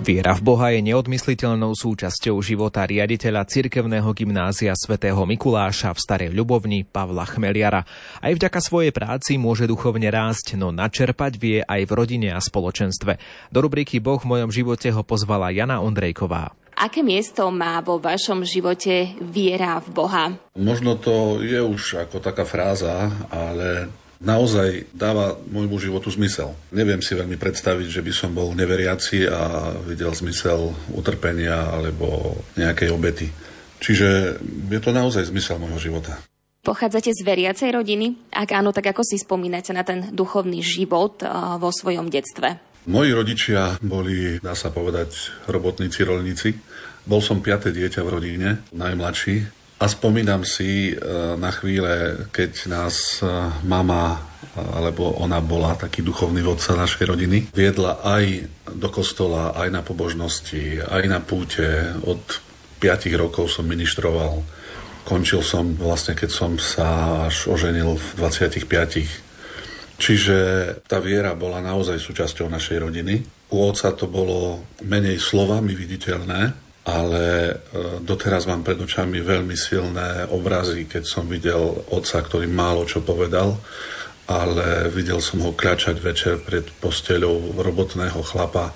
Viera v Boha je neodmysliteľnou súčasťou života riaditeľa Cirkevného gymnázia svätého Mikuláša v Starej Ľubovni Pavla Chmeliara. Aj vďaka svojej práci môže duchovne rásť, no načerpať vie aj v rodine a spoločenstve. Do rubriky Boh v mojom živote ho pozvala Jana Ondrejková. Aké miesto má vo vašom živote viera v Boha? Možno to je už ako taká fráza, ale naozaj dáva môjmu životu zmysel. Neviem si veľmi predstaviť, že by som bol neveriaci a videl zmysel utrpenia alebo nejakej obety. Čiže je to naozaj zmysel môjho života. Pochádzate z veriacej rodiny? Ak áno, tak ako si spomínate na ten duchovný život vo svojom detstve? Moji rodičia boli, dá sa povedať, robotníci, roľníci. Bol som 5. dieťa v rodine, najmladší. A spomínam si na chvíle, keď nás mama, alebo ona bola taký duchovný vodca našej rodiny, viedla aj do kostola, aj na pobožnosti, aj na púte. Od 5 rokov som ministroval. Končil som vlastne, keď som sa až oženil v 25. Čiže tá viera bola naozaj súčasťou našej rodiny. U otca to bolo menej slovami viditeľné, ale doteraz mám pred očami veľmi silné obrazy, keď som videl otca, ktorý málo čo povedal, ale videl som ho kľačať večer pred posteľou robotného chlapa.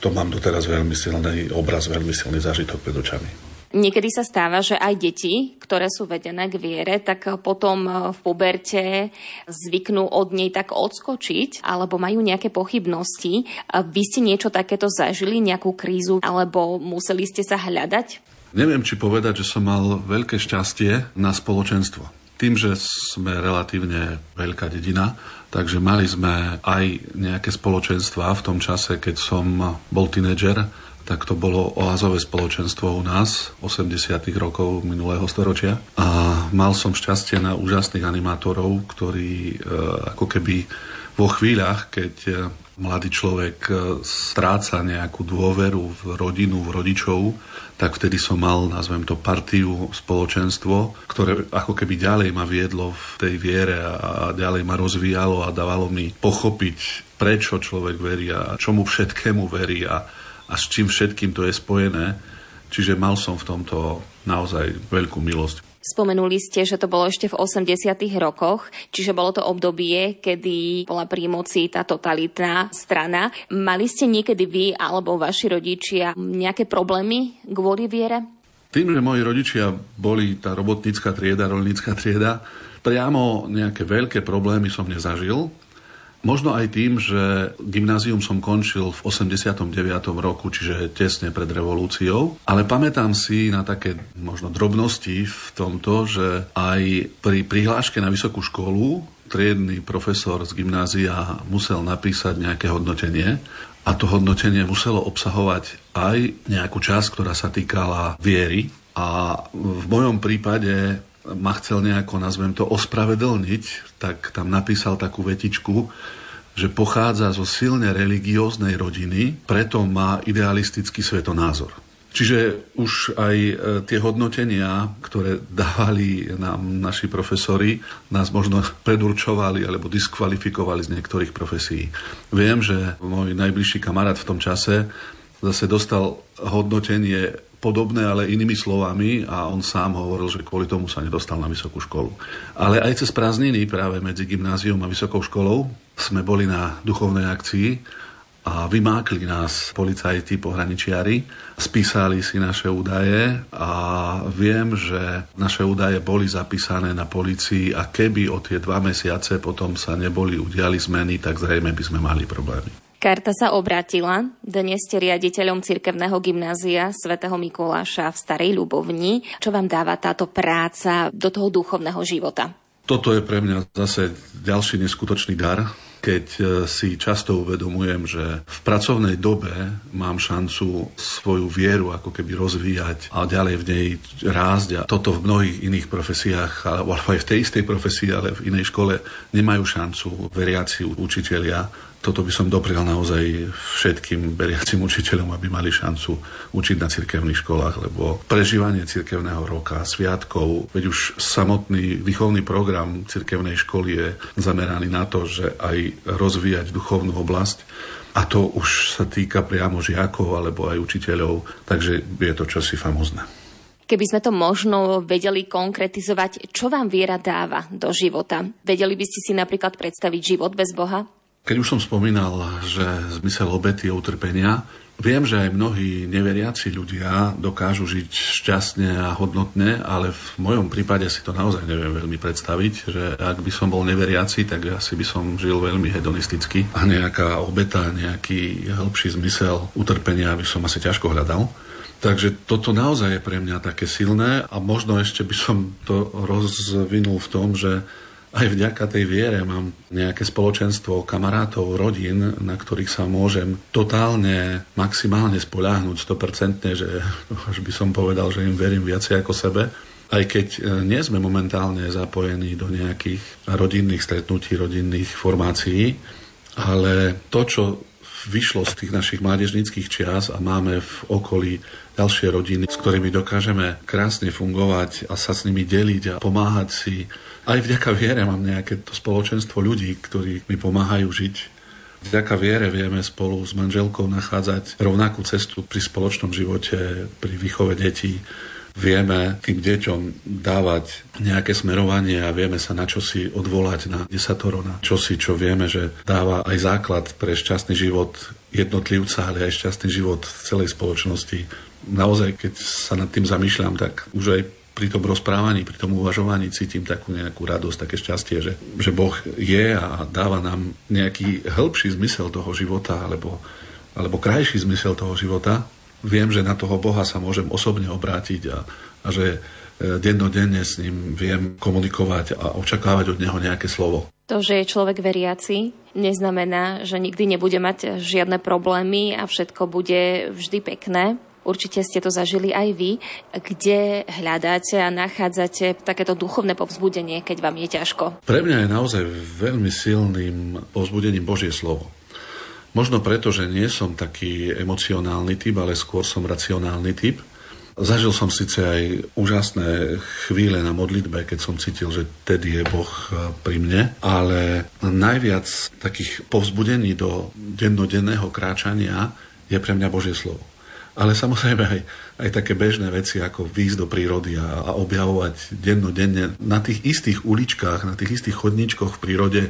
To mám doteraz veľmi silný obraz, veľmi silný zážitok pred očami. Niekedy sa stáva, že aj deti, ktoré sú vedené k viere, tak potom v puberte zvyknú od nej tak odskočiť alebo majú nejaké pochybnosti. Vy ste niečo takéto zažili, nejakú krízu, alebo museli ste sa hľadať? Neviem, či povedať, že som mal veľké šťastie na spoločenstvo. Tým, že sme relatívne veľká dedina, takže mali sme aj nejaké spoločenstvá v tom čase, keď som bol tínedžer, tak to bolo oázové spoločenstvo u nás 80. rokov minulého storočia. A mal som šťastie na úžasných animátorov, ktorí ako keby vo chvíľach, keď mladý človek stráca nejakú dôveru v rodinu, v rodičov, tak vtedy som mal, nazvem to, partiu, spoločenstvo, ktoré ako keby ďalej ma viedlo v tej viere a ďalej ma rozvíjalo a dávalo mi pochopiť, prečo človek verí a čomu všetkému verí a s čím všetkým to je spojené. Čiže mal som v tomto naozaj veľkú milosť. Spomenuli ste, že to bolo ešte v 80. rokoch, čiže bolo to obdobie, kedy bola pri moci tá totalitná strana. Mali ste niekedy vy alebo vaši rodičia nejaké problémy kvôli viere? Tým, že moji rodičia boli tá robotnícka trieda, roľnícka trieda, priamo nejaké veľké problémy som nezažil. Možno aj tým, že gymnázium som končil v 89. roku, čiže tesne pred revolúciou, ale pamätám si na také možno drobnosti v tomto, že aj pri prihláške na vysokú školu triedny profesor z gymnázia musel napísať nejaké hodnotenie a to hodnotenie muselo obsahovať aj nejakú časť, ktorá sa týkala viery a v mojom prípade ma chcel nejako, nazvem to, ospravedlniť, tak tam napísal takú vetičku, že pochádza zo silne religióznej rodiny, preto má idealistický svetonázor. Čiže už aj tie hodnotenia, ktoré dávali nám naši profesori, nás možno predurčovali alebo diskvalifikovali z niektorých profesí. Viem, že môj najbližší kamarát v tom čase zase dostal hodnotenie podobné, ale inými slovami a on sám hovoril, že kvôli tomu sa nedostal na vysokú školu. Ale aj cez prázdniny práve medzi gymnáziom a vysokou školou sme boli na duchovnej akcii a vymákli nás policajti, pohraničiari, spísali si naše údaje a viem, že naše údaje boli zapísané na polícii a keby o tie 2 mesiace potom sa neboli udiali zmeny, tak zrejme by sme mali problémy. Karta sa obratila. Dnes ste riaditeľom Cirkevného gymnázia svätého Mikuláša v Starej Ľubovni. Čo vám dáva táto práca do toho duchovného života? Toto je pre mňa zase ďalší neskutočný dar, keď si často uvedomujem, že v pracovnej dobe mám šancu svoju vieru ako keby rozvíjať a ďalej v nej rásť. A toto v mnohých iných profesiách, alebo aj v tej istej profesii, ale v inej škole nemajú šancu veriaci učitelia. Toto by som doprial naozaj všetkým veriacim učiteľom, aby mali šancu učiť na cirkevných školách, lebo prežívanie cirkevného roka, sviatkov, veď už samotný výchovný program cirkevnej školy je zameraný na to, že aj rozvíjať duchovnú oblasť. A to už sa týka priamo žiakov alebo aj učiteľov, takže je to čosi famózne. Keby sme to možno vedeli konkretizovať, čo vám viera dáva do života? Vedeli by ste si napríklad predstaviť život bez Boha? Keď už som spomínal, že zmysel obety a utrpenia, viem, že aj mnohí neveriaci ľudia dokážu žiť šťastne a hodnotne, ale v mojom prípade si to naozaj neviem veľmi predstaviť, že ak by som bol neveriaci, tak asi by som žil veľmi hedonisticky a nejaká obeta, nejaký hĺbší zmysel utrpenia by som asi ťažko hľadal. Takže toto naozaj je pre mňa také silné a možno ešte by som to rozvinul v tom, že aj vďaka tej viere mám nejaké spoločenstvo kamarátov, rodín, na ktorých sa môžem totálne, maximálne spoľahnúť 100%, že až by som povedal, že im verím viacej ako sebe. Aj keď nie sme momentálne zapojení do nejakých rodinných stretnutí, rodinných formácií, ale to, čo vyšlo z tých našich mládežníckych čias a máme v okolí ďalšie rodiny, s ktorými dokážeme krásne fungovať a sa s nimi deliť a pomáhať si. Aj vďaka viere mám nejaké to spoločenstvo ľudí, ktorí mi pomáhajú žiť. Vďaka viere vieme spolu s manželkou nachádzať rovnakú cestu pri spoločnom živote, pri výchove detí. Vieme tým deťom dávať nejaké smerovanie a vieme sa na čosi odvolať, na desatoro, na čosi, čo vieme, že dáva aj základ pre šťastný život jednotlivca, ale aj šťastný život celej spoločnosti. Naozaj, keď sa nad tým zamýšľam, tak už aj pri tom rozprávaní, pri tom uvažovaní cítim takú nejakú radosť, také šťastie, že Boh je a dáva nám nejaký hĺbší zmysel toho života alebo krajší zmysel toho života. Viem, že na toho Boha sa môžem osobne obrátiť a že dennodenne s ním viem komunikovať a očakávať od neho nejaké slovo. To, že je človek veriaci, neznamená, že nikdy nebude mať žiadne problémy a všetko bude vždy pekné. Určite ste to zažili aj vy. Kde hľadáte a nachádzate takéto duchovné povzbudenie, keď vám je ťažko? Pre mňa je naozaj veľmi silným povzbudením Božie slovo. Možno preto, že nie som taký emocionálny typ, ale skôr som racionálny typ. Zažil som síce aj úžasné chvíle na modlitbe, keď som cítil, že tedy je Boh pri mne, ale najviac takých povzbudení do dennodenného kráčania je pre mňa Božie slovo. Ale samozrejme aj také bežné veci, ako výjsť do prírody a objavovať dennodenne na tých istých uličkách, na tých istých chodníčkoch v prírode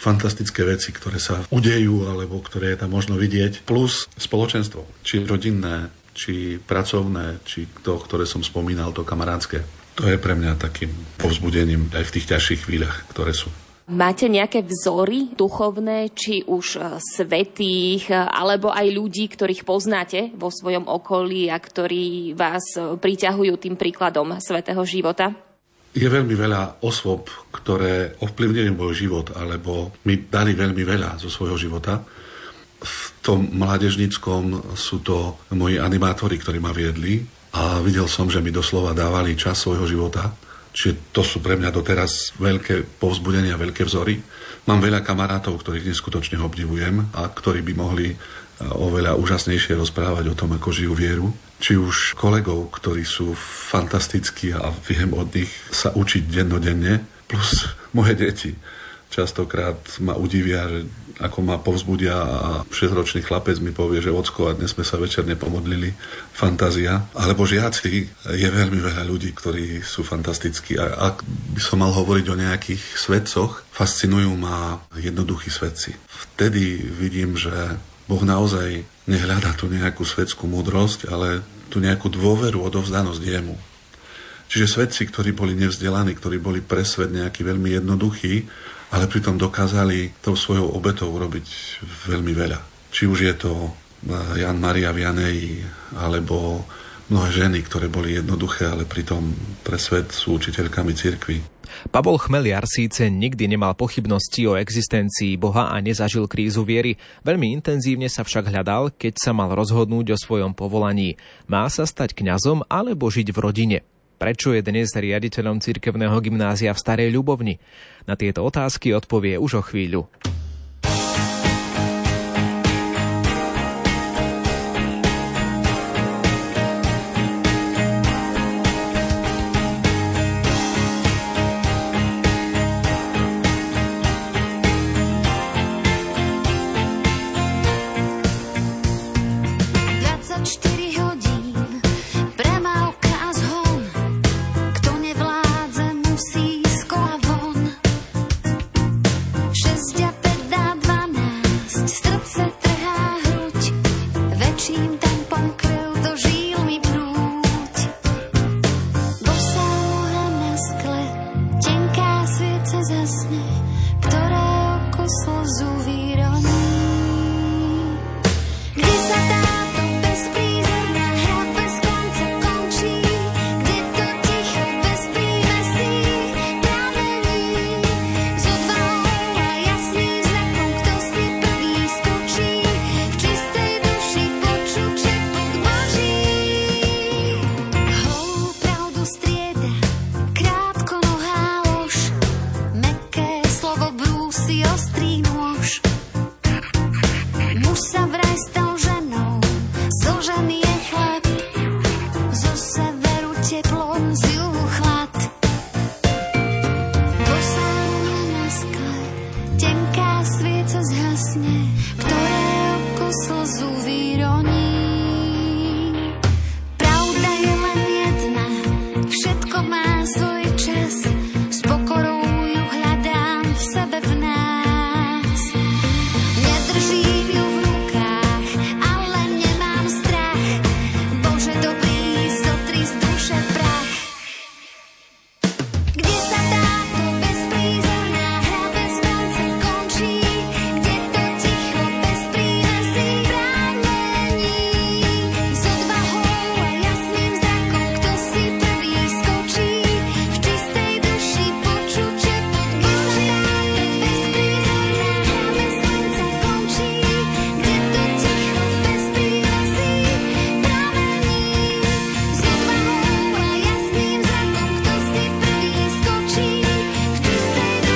fantastické veci, ktoré sa udejú, alebo ktoré je tam možno vidieť, plus spoločenstvo, či rodinné, či pracovné, či to, ktoré som spomínal, to kamarátske. To je pre mňa takým povzbudením aj v tých ťažších chvíľach, ktoré sú. Máte nejaké vzory duchovné, či už svätých, alebo aj ľudí, ktorých poznáte vo svojom okolí a ktorí vás priťahujú tým príkladom svätého života? Je veľmi veľa osôb, ktoré ovplyvnili môj život, alebo mi dali veľmi veľa zo svojho života. V tom mládežníckom sú to moji animátori, ktorí ma viedli a videl som, že mi doslova dávali čas svojho života. Čiže to sú pre mňa doteraz veľké povzbudenia, veľké vzory. Mám veľa kamarátov, ktorých neskutočne obdivujem a ktorí by mohli oveľa úžasnejšie rozprávať o tom, ako žijú vieru. Či už kolegov, ktorí sú fantastickí a viem od nich sa učiť dennodenne, plus moje deti. Častokrát ma udivia, ako ma povzbudia a 6-ročný chlapec mi povie, že ocko, a dnes sme sa večerne pomodlili. Fantázia. Alebo žiaci, je veľmi veľa ľudí, ktorí sú fantastickí. A ak by som mal hovoriť o nejakých svedcoch, fascinujú ma jednoduchí svedci. Vtedy vidím, že Boh naozaj nehľadá tu nejakú svetskú múdrosť, ale tu nejakú dôveru, odovzdanosť jemu. Čiže svetci, ktorí boli nevzdelaní, ktorí boli pre svet nejaký veľmi jednoduchý, ale pritom dokázali tou svojou obetou urobiť veľmi veľa. Či už je to Jan Maria Vianney, alebo mnohé ženy, ktoré boli jednoduché, ale pritom pre svet sú učiteľkami cirkvi. Pavol Chmeliar síce nikdy nemal pochybnosti o existencii Boha a nezažil krízu viery, veľmi intenzívne sa však hľadal, keď sa mal rozhodnúť o svojom povolaní. Má sa stať kňazom alebo žiť v rodine? Prečo je dnes riaditeľom Cirkevného gymnázia v Starej Ľubovni? Na tieto otázky odpovie už o chvíľu. Zložený je chleb, zo severu teplo, z juhu chlad. Posáňa na skle, tenká svieca zhasne, ktoré oko slzu vyroní. Pravda je len jedna, všetko má svoj čas, s pokorou ju hľadám v sebe v nás. Nedržím ju v rukách, ale nemám strach, Bože dobrý, zotri z duše prach. Kde sa táto bezprízorná hra bez práce končí, kde to ticho bez prívesí bránení. S odvahou a jasným zrakom, kto si prvý skočí, v čistej duši počuť šepot Boží. Kde sa táto bezprízorná hra bez práce končí, kde to ticho bez prívesí bránení. S odvahou a jasným zrakom, kto si prvý skočí, v čistej duši počuť šepot Boží.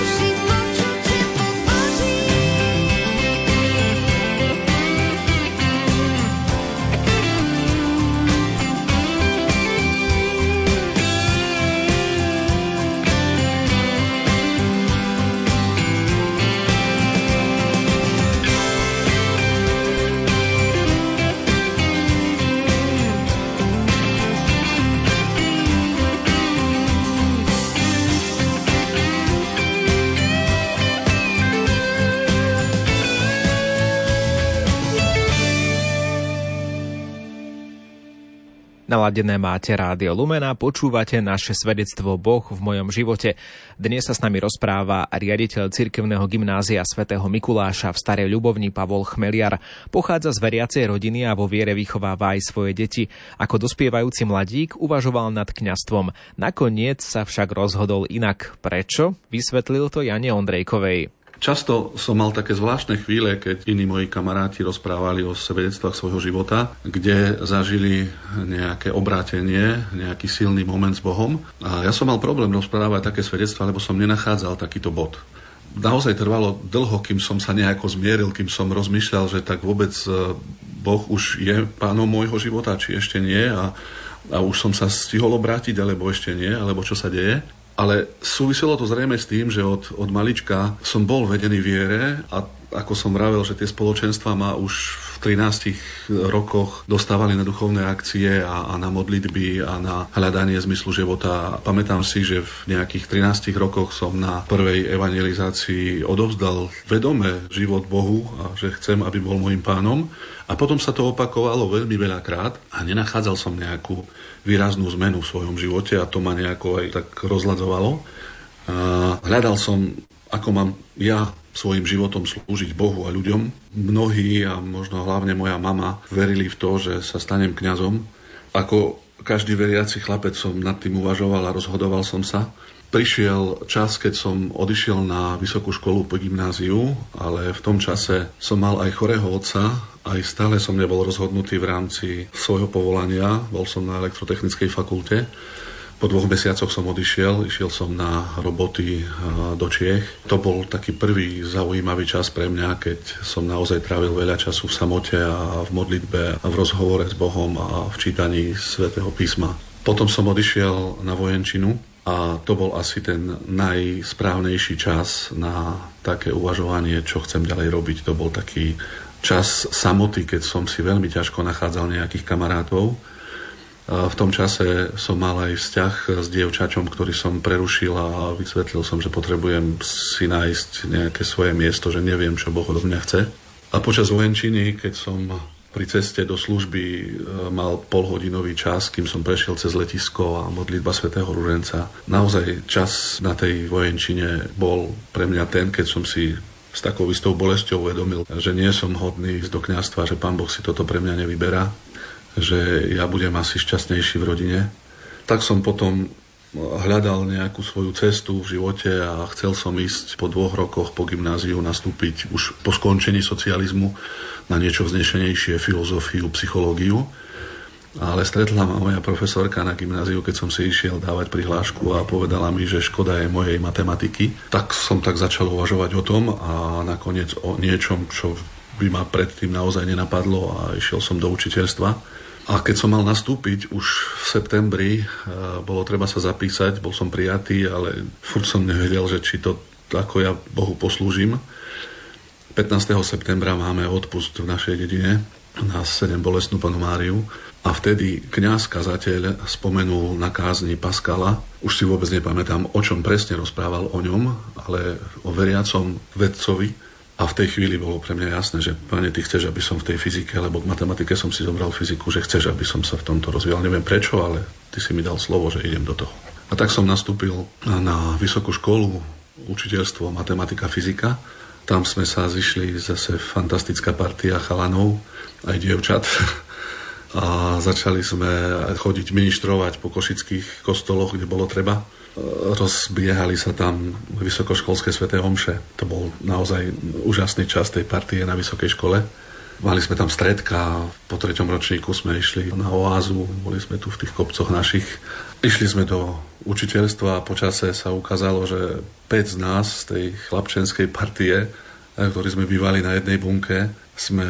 Naladené máte Rádio Lumena, počúvate naše svedectvo Boh v mojom živote. Dnes sa s nami rozpráva riaditeľ Cirkevného gymnázia svätého Mikuláša v Starej Ľubovni Pavol Chmeliar. Pochádza z veriacej rodiny a vo viere vychováva aj svoje deti. Ako dospievajúci mladík uvažoval nad kňazstvom. Nakoniec sa však rozhodol inak. Prečo? Vysvetlil to Jane Ondrejkovej. Často som mal také zvláštne chvíle, keď iní moji kamaráti rozprávali o svedectvách svojho života, kde zažili nejaké obrátenie, nejaký silný moment s Bohom. A ja som mal problém rozprávať také svedectvá, lebo som nenachádzal takýto bod. Naozaj trvalo dlho, kým som sa nejako zmieril, kým som rozmýšľal, že tak vôbec Boh už je pánom môjho života, či ešte nie, a už som sa stihol obrátiť, alebo ešte nie, alebo čo sa deje. Ale súviselo to zrejme s tým, že od malička som bol vedený viere a ako som vravel, že tie spoločenstva ma už v 13 rokoch dostávali na duchovné akcie a na modlitby a na hľadanie zmyslu života. Pamätám si, že v nejakých 13 rokoch som na prvej evangelizácii odovzdal vedome život Bohu a že chcem, aby bol môjim pánom. A potom sa to opakovalo veľmi veľakrát a nenachádzal som nejakú výraznú zmenu v svojom živote a to ma nejako aj tak rozladzovalo. Hľadal som, ako mám ja svojim životom slúžiť Bohu a ľuďom. Mnohí a možno hlavne moja mama verili v to, že sa stanem kňazom. Ako každý veriaci chlapec som nad tým uvažoval a rozhodoval som sa. Prišiel čas, keď som odišiel na vysokú školu po gymnáziu, ale v tom čase som mal aj chorého otca, aj stále som nebol rozhodnutý v rámci svojho povolania, bol som na elektrotechnickej fakulte. Po 2 mesiacoch som odišiel, išiel som na roboty do Čiech. To bol taký prvý zaujímavý čas pre mňa, keď som naozaj trávil veľa času v samote a v modlitbe a v rozhovore s Bohom a v čítaní svätého písma. Potom som odišiel na vojenčinu. A to bol asi ten najsprávnejší čas na také uvažovanie, čo chcem ďalej robiť. To bol taký čas samoty, keď som si veľmi ťažko nachádzal nejakých kamarátov. V tom čase som mal aj vzťah s dievčaťom, ktorý som prerušil a vysvetlil som, že potrebujem si nájsť nejaké svoje miesto, že neviem, čo Boh od mňa chce. A počas vojenčiny, keď som pri ceste do služby mal polhodinový čas, kým som prešiel cez letisko a modlitba svätého Ruženca. Naozaj čas na tej vojenčine bol pre mňa ten, keď som si s takou istou bolesťou uvedomil, že nie som hodný ísť do kňazstva, že Pán Boh si toto pre mňa nevyberá, že ja budem asi šťastnejší v rodine. Tak som potom hľadal nejakú svoju cestu v živote a chcel som ísť po 2 rokoch po gymnáziu nastúpiť už po skončení socializmu na niečo vznešenejšie, filozofiu, psychológiu. Ale stretla ma moja profesorka na gymnáziu, keď som si išiel dávať prihlášku a povedala mi, že škoda je mojej matematiky. Tak som tak začal uvažovať o tom a nakoniec o niečom, čo by ma predtým naozaj nenapadlo a išiel som do učiteľstva. A keď som mal nastúpiť už v septembri, bolo treba sa zapísať, bol som prijatý, ale furt som nevedel, že či to ako ja Bohu poslúžim. 15. septembra máme odpust v našej dedine na 7 bolestnú Pannu Máriu a vtedy kňaz kazateľ spomenul na kázni Pascala. Už si vôbec nepamätám, o čom presne rozprával o ňom, ale o veriacom vedcovi. A v tej chvíli bolo pre mňa jasné, že Pane, ty chceš, aby som v tej fyzike, lebo v matematike som si zobral fyziku, že chceš, aby som sa v tomto rozvíjal. Neviem prečo, ale ty si mi dal slovo, že idem do toho. A tak som nastúpil na vysokú školu, učiteľstvo, matematika, fyzika. Tam sme sa zišli, zase fantastická partia chalanov, aj dievčat. A začali sme chodiť ministrovať po košických kostoloch, kde bolo treba. Rozbiehali sa tam vysokoškolské sväté omše. To bol naozaj úžasný čas tej partie na vysokej škole. Mali sme tam stredka, po 3. ročníku sme išli na oázu, boli sme tu v tých kopcoch našich. Išli sme do učiteľstva a počase sa ukázalo, že 5 z nás z tej chlapčenskej partie, ktorí sme bývali na jednej bunke, sme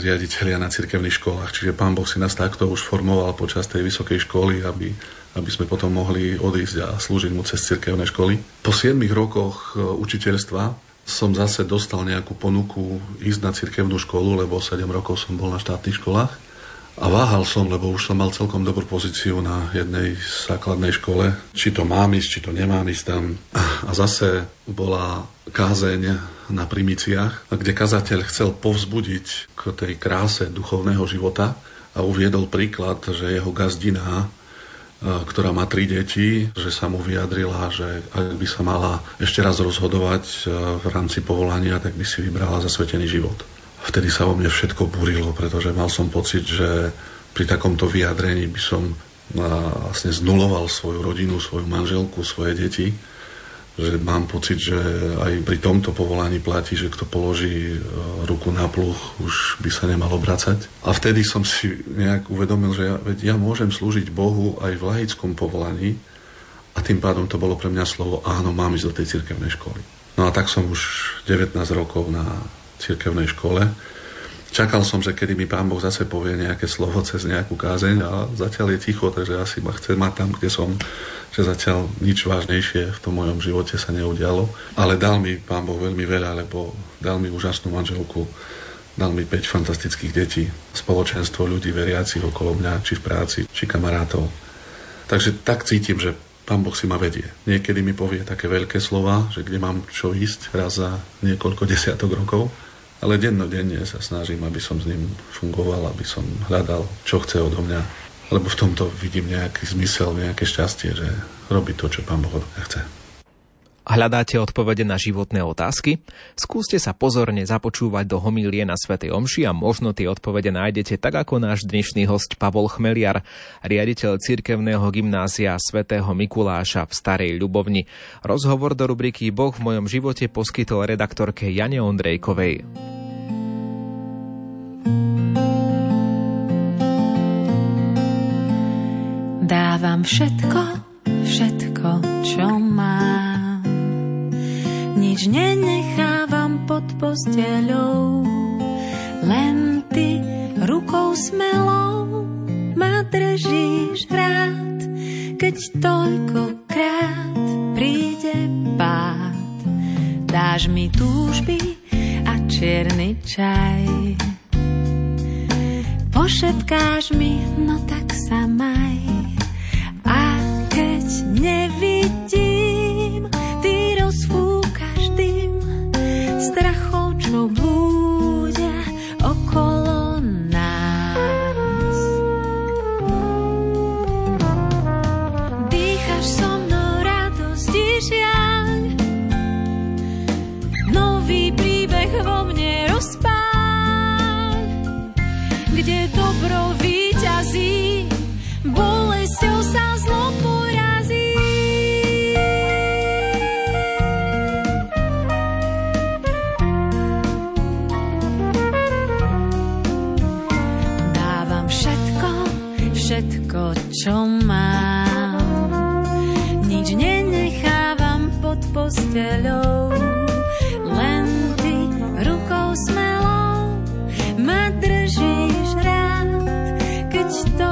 riaditelia na cirkevných školách. Čiže Pán Boh si nás takto už formoval počas tej vysokej školy, aby sme potom mohli odísť a slúžiť mu cez cirkevné školy. Po 7 rokoch učiteľstva som zase dostal nejakú ponuku ísť na cirkevnú školu, lebo 7 rokov som bol na štátnych školách. A váhal som, lebo už som mal celkom dobrú pozíciu na jednej základnej škole. Či to mám ísť, či to nemám ísť tam. A zase bola kázeň na Primiciach, kde kazateľ chcel povzbudiť k tej kráse duchovného života a uviedol príklad, že jeho gazdina, ktorá má 3 deti, že sa mu vyjadrila, že ak by sa mala ešte raz rozhodovať v rámci povolania, tak by si vybrala zasvetený život. Vtedy sa vo mne všetko burilo, pretože mal som pocit, že pri takomto vyjadrení by som vlastne znuloval svoju rodinu, svoju manželku, svoje deti. Že mám pocit, že aj pri tomto povolaní platí, že kto položí ruku na pluh, už by sa nemal obracať. A vtedy som si nejak uvedomil, že ja môžem slúžiť Bohu aj v laickom povolaní a tým pádom to bolo pre mňa slovo, áno, mám ísť do tej cirkevnej školy. No a tak som už 19 rokov na cirkevnej škole. Čakal som, že kedy mi Pán Boh zase povie nejaké slovo cez nejakú kázeň a zatiaľ je ticho, takže asi ma chce mať tam, kde som, že zatiaľ nič vážnejšie v tom mojom živote sa neudialo. Ale dal mi Pán Boh veľmi veľa, lebo dal mi úžasnú manželku, dal mi 5 fantastických detí, spoločenstvo ľudí veriacich okolo mňa, či v práci, či kamarátov. Takže tak cítim, že Pán Boh si ma vedie. Niekedy mi povie také veľké slova, že kde mám čo ísť raz za niekoľko desiatok rokov. Ale dennodenne sa snažím, aby som s ním fungoval, aby som hľadal, čo chce odo mňa. Lebo v tomto vidím nejaký zmysel, nejaké šťastie, že robí to, čo Pán Boh odo mňa chce. Hľadáte odpovede na životné otázky? Skúste sa pozorne započúvať do homílie na svätej omši a možno tie odpovede nájdete tak ako náš dnešný hosť Pavol Chmeliar, riaditeľ Cirkevného gymnázia svätého Mikuláša v Starej Ľubovni. Rozhovor do rubriky Boh v mojom živote poskytol redaktorke Jane Ondrejkovej. Dávam všetko, čo mám. Nič nenechávam pod posteľou, len ty rukou smelou ma držíš rád, keď toľkokrát príde pád. Dáš mi túžby a čierny čaj, pošepkáš mi, no tak sa maj. A keď nevidím, ty rozfúš strachou, čo blúdia okolo nás. Dýchaš so mnou radosť i žiaľ, nový príbeh vo mne rozpál, kde dobro víťazí, bolesťou sa zlo porazí. Čo mám, nič nenechávam pod posteľou, len ty rukou smelou ma držíš rád, keď to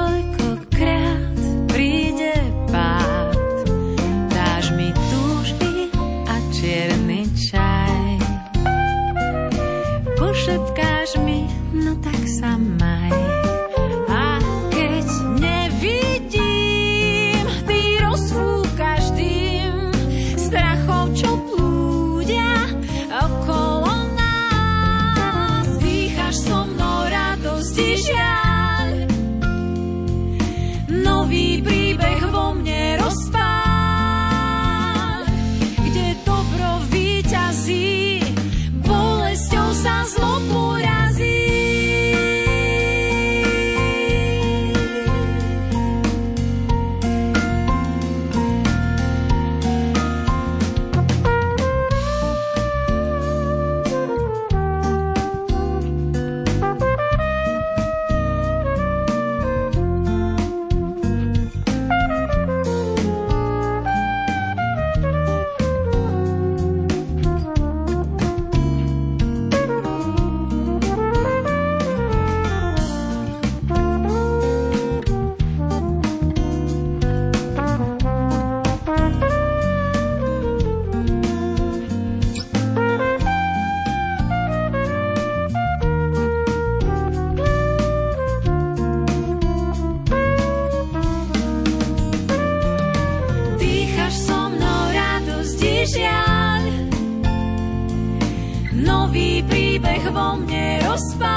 hriech vo mne rozpál,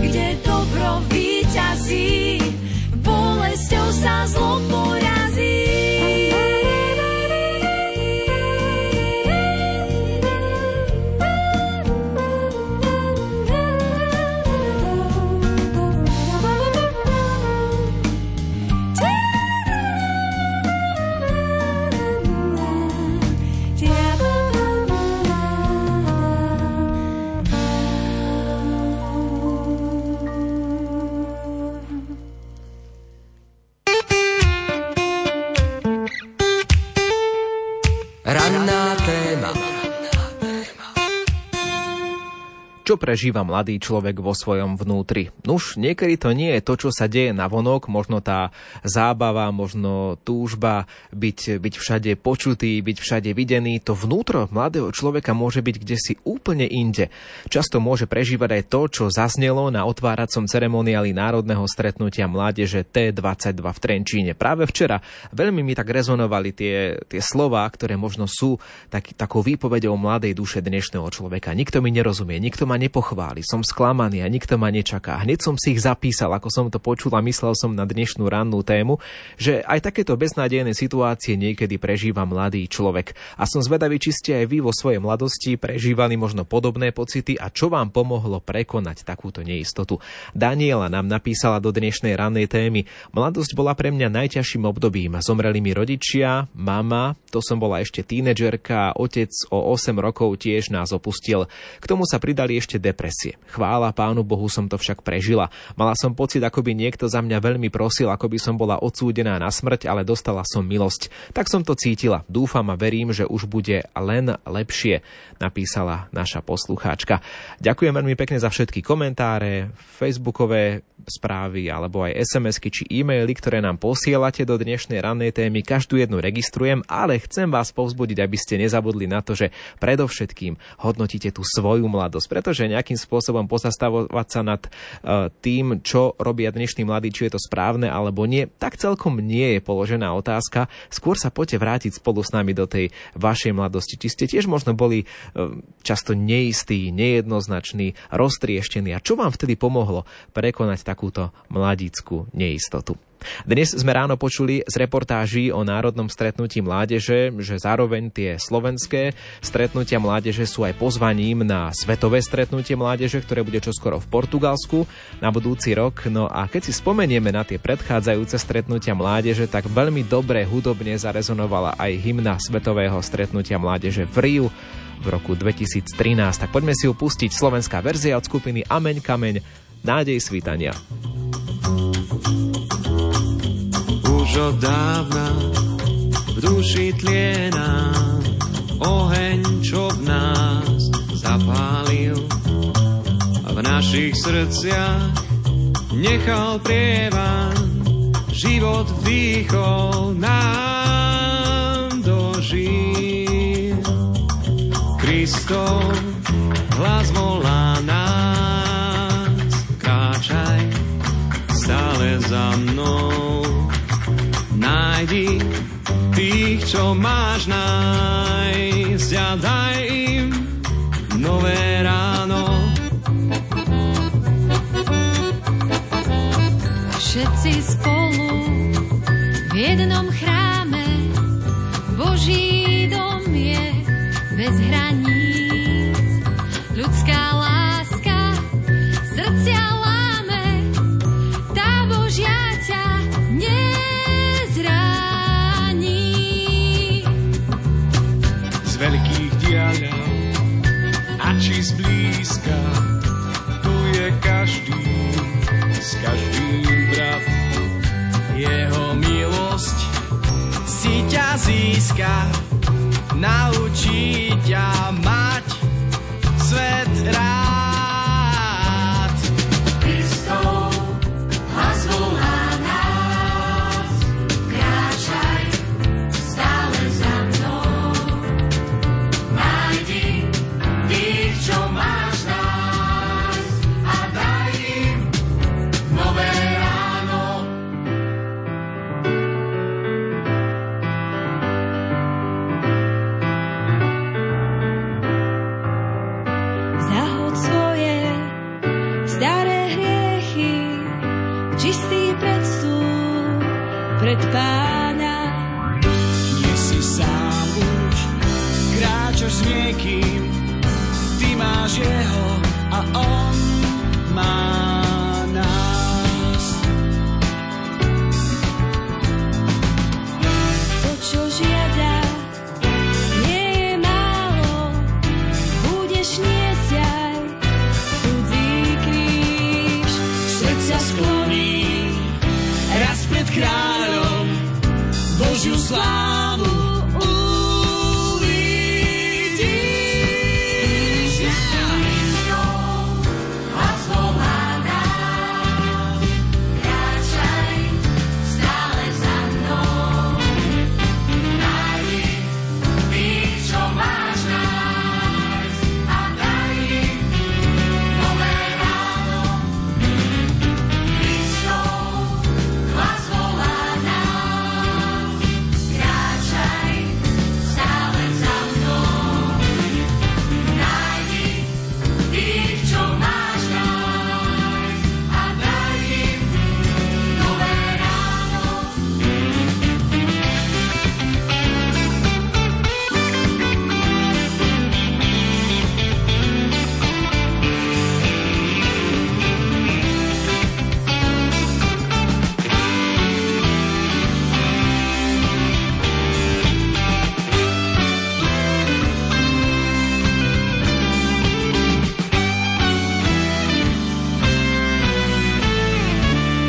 kde dobro víťazí, bolesťou sa zlo porazí. Čo prežíva mladý človek vo svojom vnútri? Nuž, niekedy to nie je to, čo sa deje navonok, možno tá zábava, možno túžba byť všade počutý, byť všade videný. To vnútro mladého človeka môže byť kdesi úplne inde. Často môže prežívať aj to, čo zaznelo na otváracom ceremoniáli Národného stretnutia mládeže T22 v Trenčíne. Práve včera veľmi mi tak rezonovali tie slová, ktoré možno sú takou výpovedou mladej duše dnešného človeka. Nikto mi nerozumie, nikto ma nepochváli, som sklamaný a nikto ma nečaká. Hneď som si ich zapísal, ako som to počul a myslel som na dnešnú rannú tému, že aj takéto beznádejné situácie niekedy prežíva mladý človek. A som zvedavý, či ste aj vy vo svojej mladosti prežívali možno podobné pocity a čo vám pomohlo prekonať takúto neistotu. Daniela nám napísala do dnešnej rannej témy: mladosť bola pre mňa najťažším obdobím. Zomreli mi rodičia, mama, to som bola ešte tínedžerka, otec o 8 rokov tiež nás opustil. K tomu sa pridali ešte depresie. Chvála Pánu Bohu, som to však prežila. Mala som pocit, ako by niekto za mňa veľmi prosil, ako by som bola odsúdená na smrť, ale dostala som milosť. Tak som to cítila. Dúfam a verím, že už bude len lepšie, napísala naša poslucháčka. Ďakujem veľmi pekne za všetky komentáre, facebookové správy alebo aj SMS-ky či e-maily, ktoré nám posielate do dnešnej rannej témy. Každú jednu registrujem, ale chcem vás povzbudiť, aby ste nezabudli na to, že predovšetkým hodnotíte tú svoju mladosť, pretože nejakým spôsobom pozastavovať sa nad tým, čo robia dnešní mladí, či je to správne alebo nie, tak celkom nie je položená otázka. Skôr sa poďte vrátiť spolu s nami do tej vašej mladosti. Či ste tiež možno boli často neistí, nejednoznační, roztrieštení a čo vám vtedy pomohlo prekonať takúto mladícku neistotu? Dnes sme ráno počuli z reportáží o národnom stretnutí mládeže, že zároveň tie slovenské stretnutia mládeže sú aj pozvaním na svetové stretnutie mládeže, ktoré bude čoskoro v Portugalsku na budúci rok. No a keď si spomenieme na tie predchádzajúce stretnutia mládeže, tak veľmi dobre hudobne zarezonovala aj hymna svetového stretnutia mládeže v Riu v roku 2013. Tak poďme si ju pustiť. Slovenská verzia od skupiny Ameň Kameň, Nádej svítania. Už od dávna v duši tlie nám oheň, čo v nás zapálil. V našich srdciach nechal prievan, život vdýchol nám do žil. Kristov hlas volá nás, kráčaj stále za mnou. Nájdi tých, čo máš nájsť a daj im nové ráno. Všetci spolu v jednom chráme, Boží dom je bez hraníc. Ľudská láska srdcia láme, tá Božia ťa veľkých diaľov a či zblízka, tu je každý s každým brat. Jeho milosť si ťa získa, naučí ťa mať svet rád. Kristov hlas volá nás, kráčaj stále za mnou. čistý predstup pred Pána. Nie si sám už, kráčaš s niekým, ty máš jeho a on má nás. To, čo žiada, nie je málo, budeš niesť aj cudzí kríž. Srdca skloní raz pred kráľom Božiu slávu.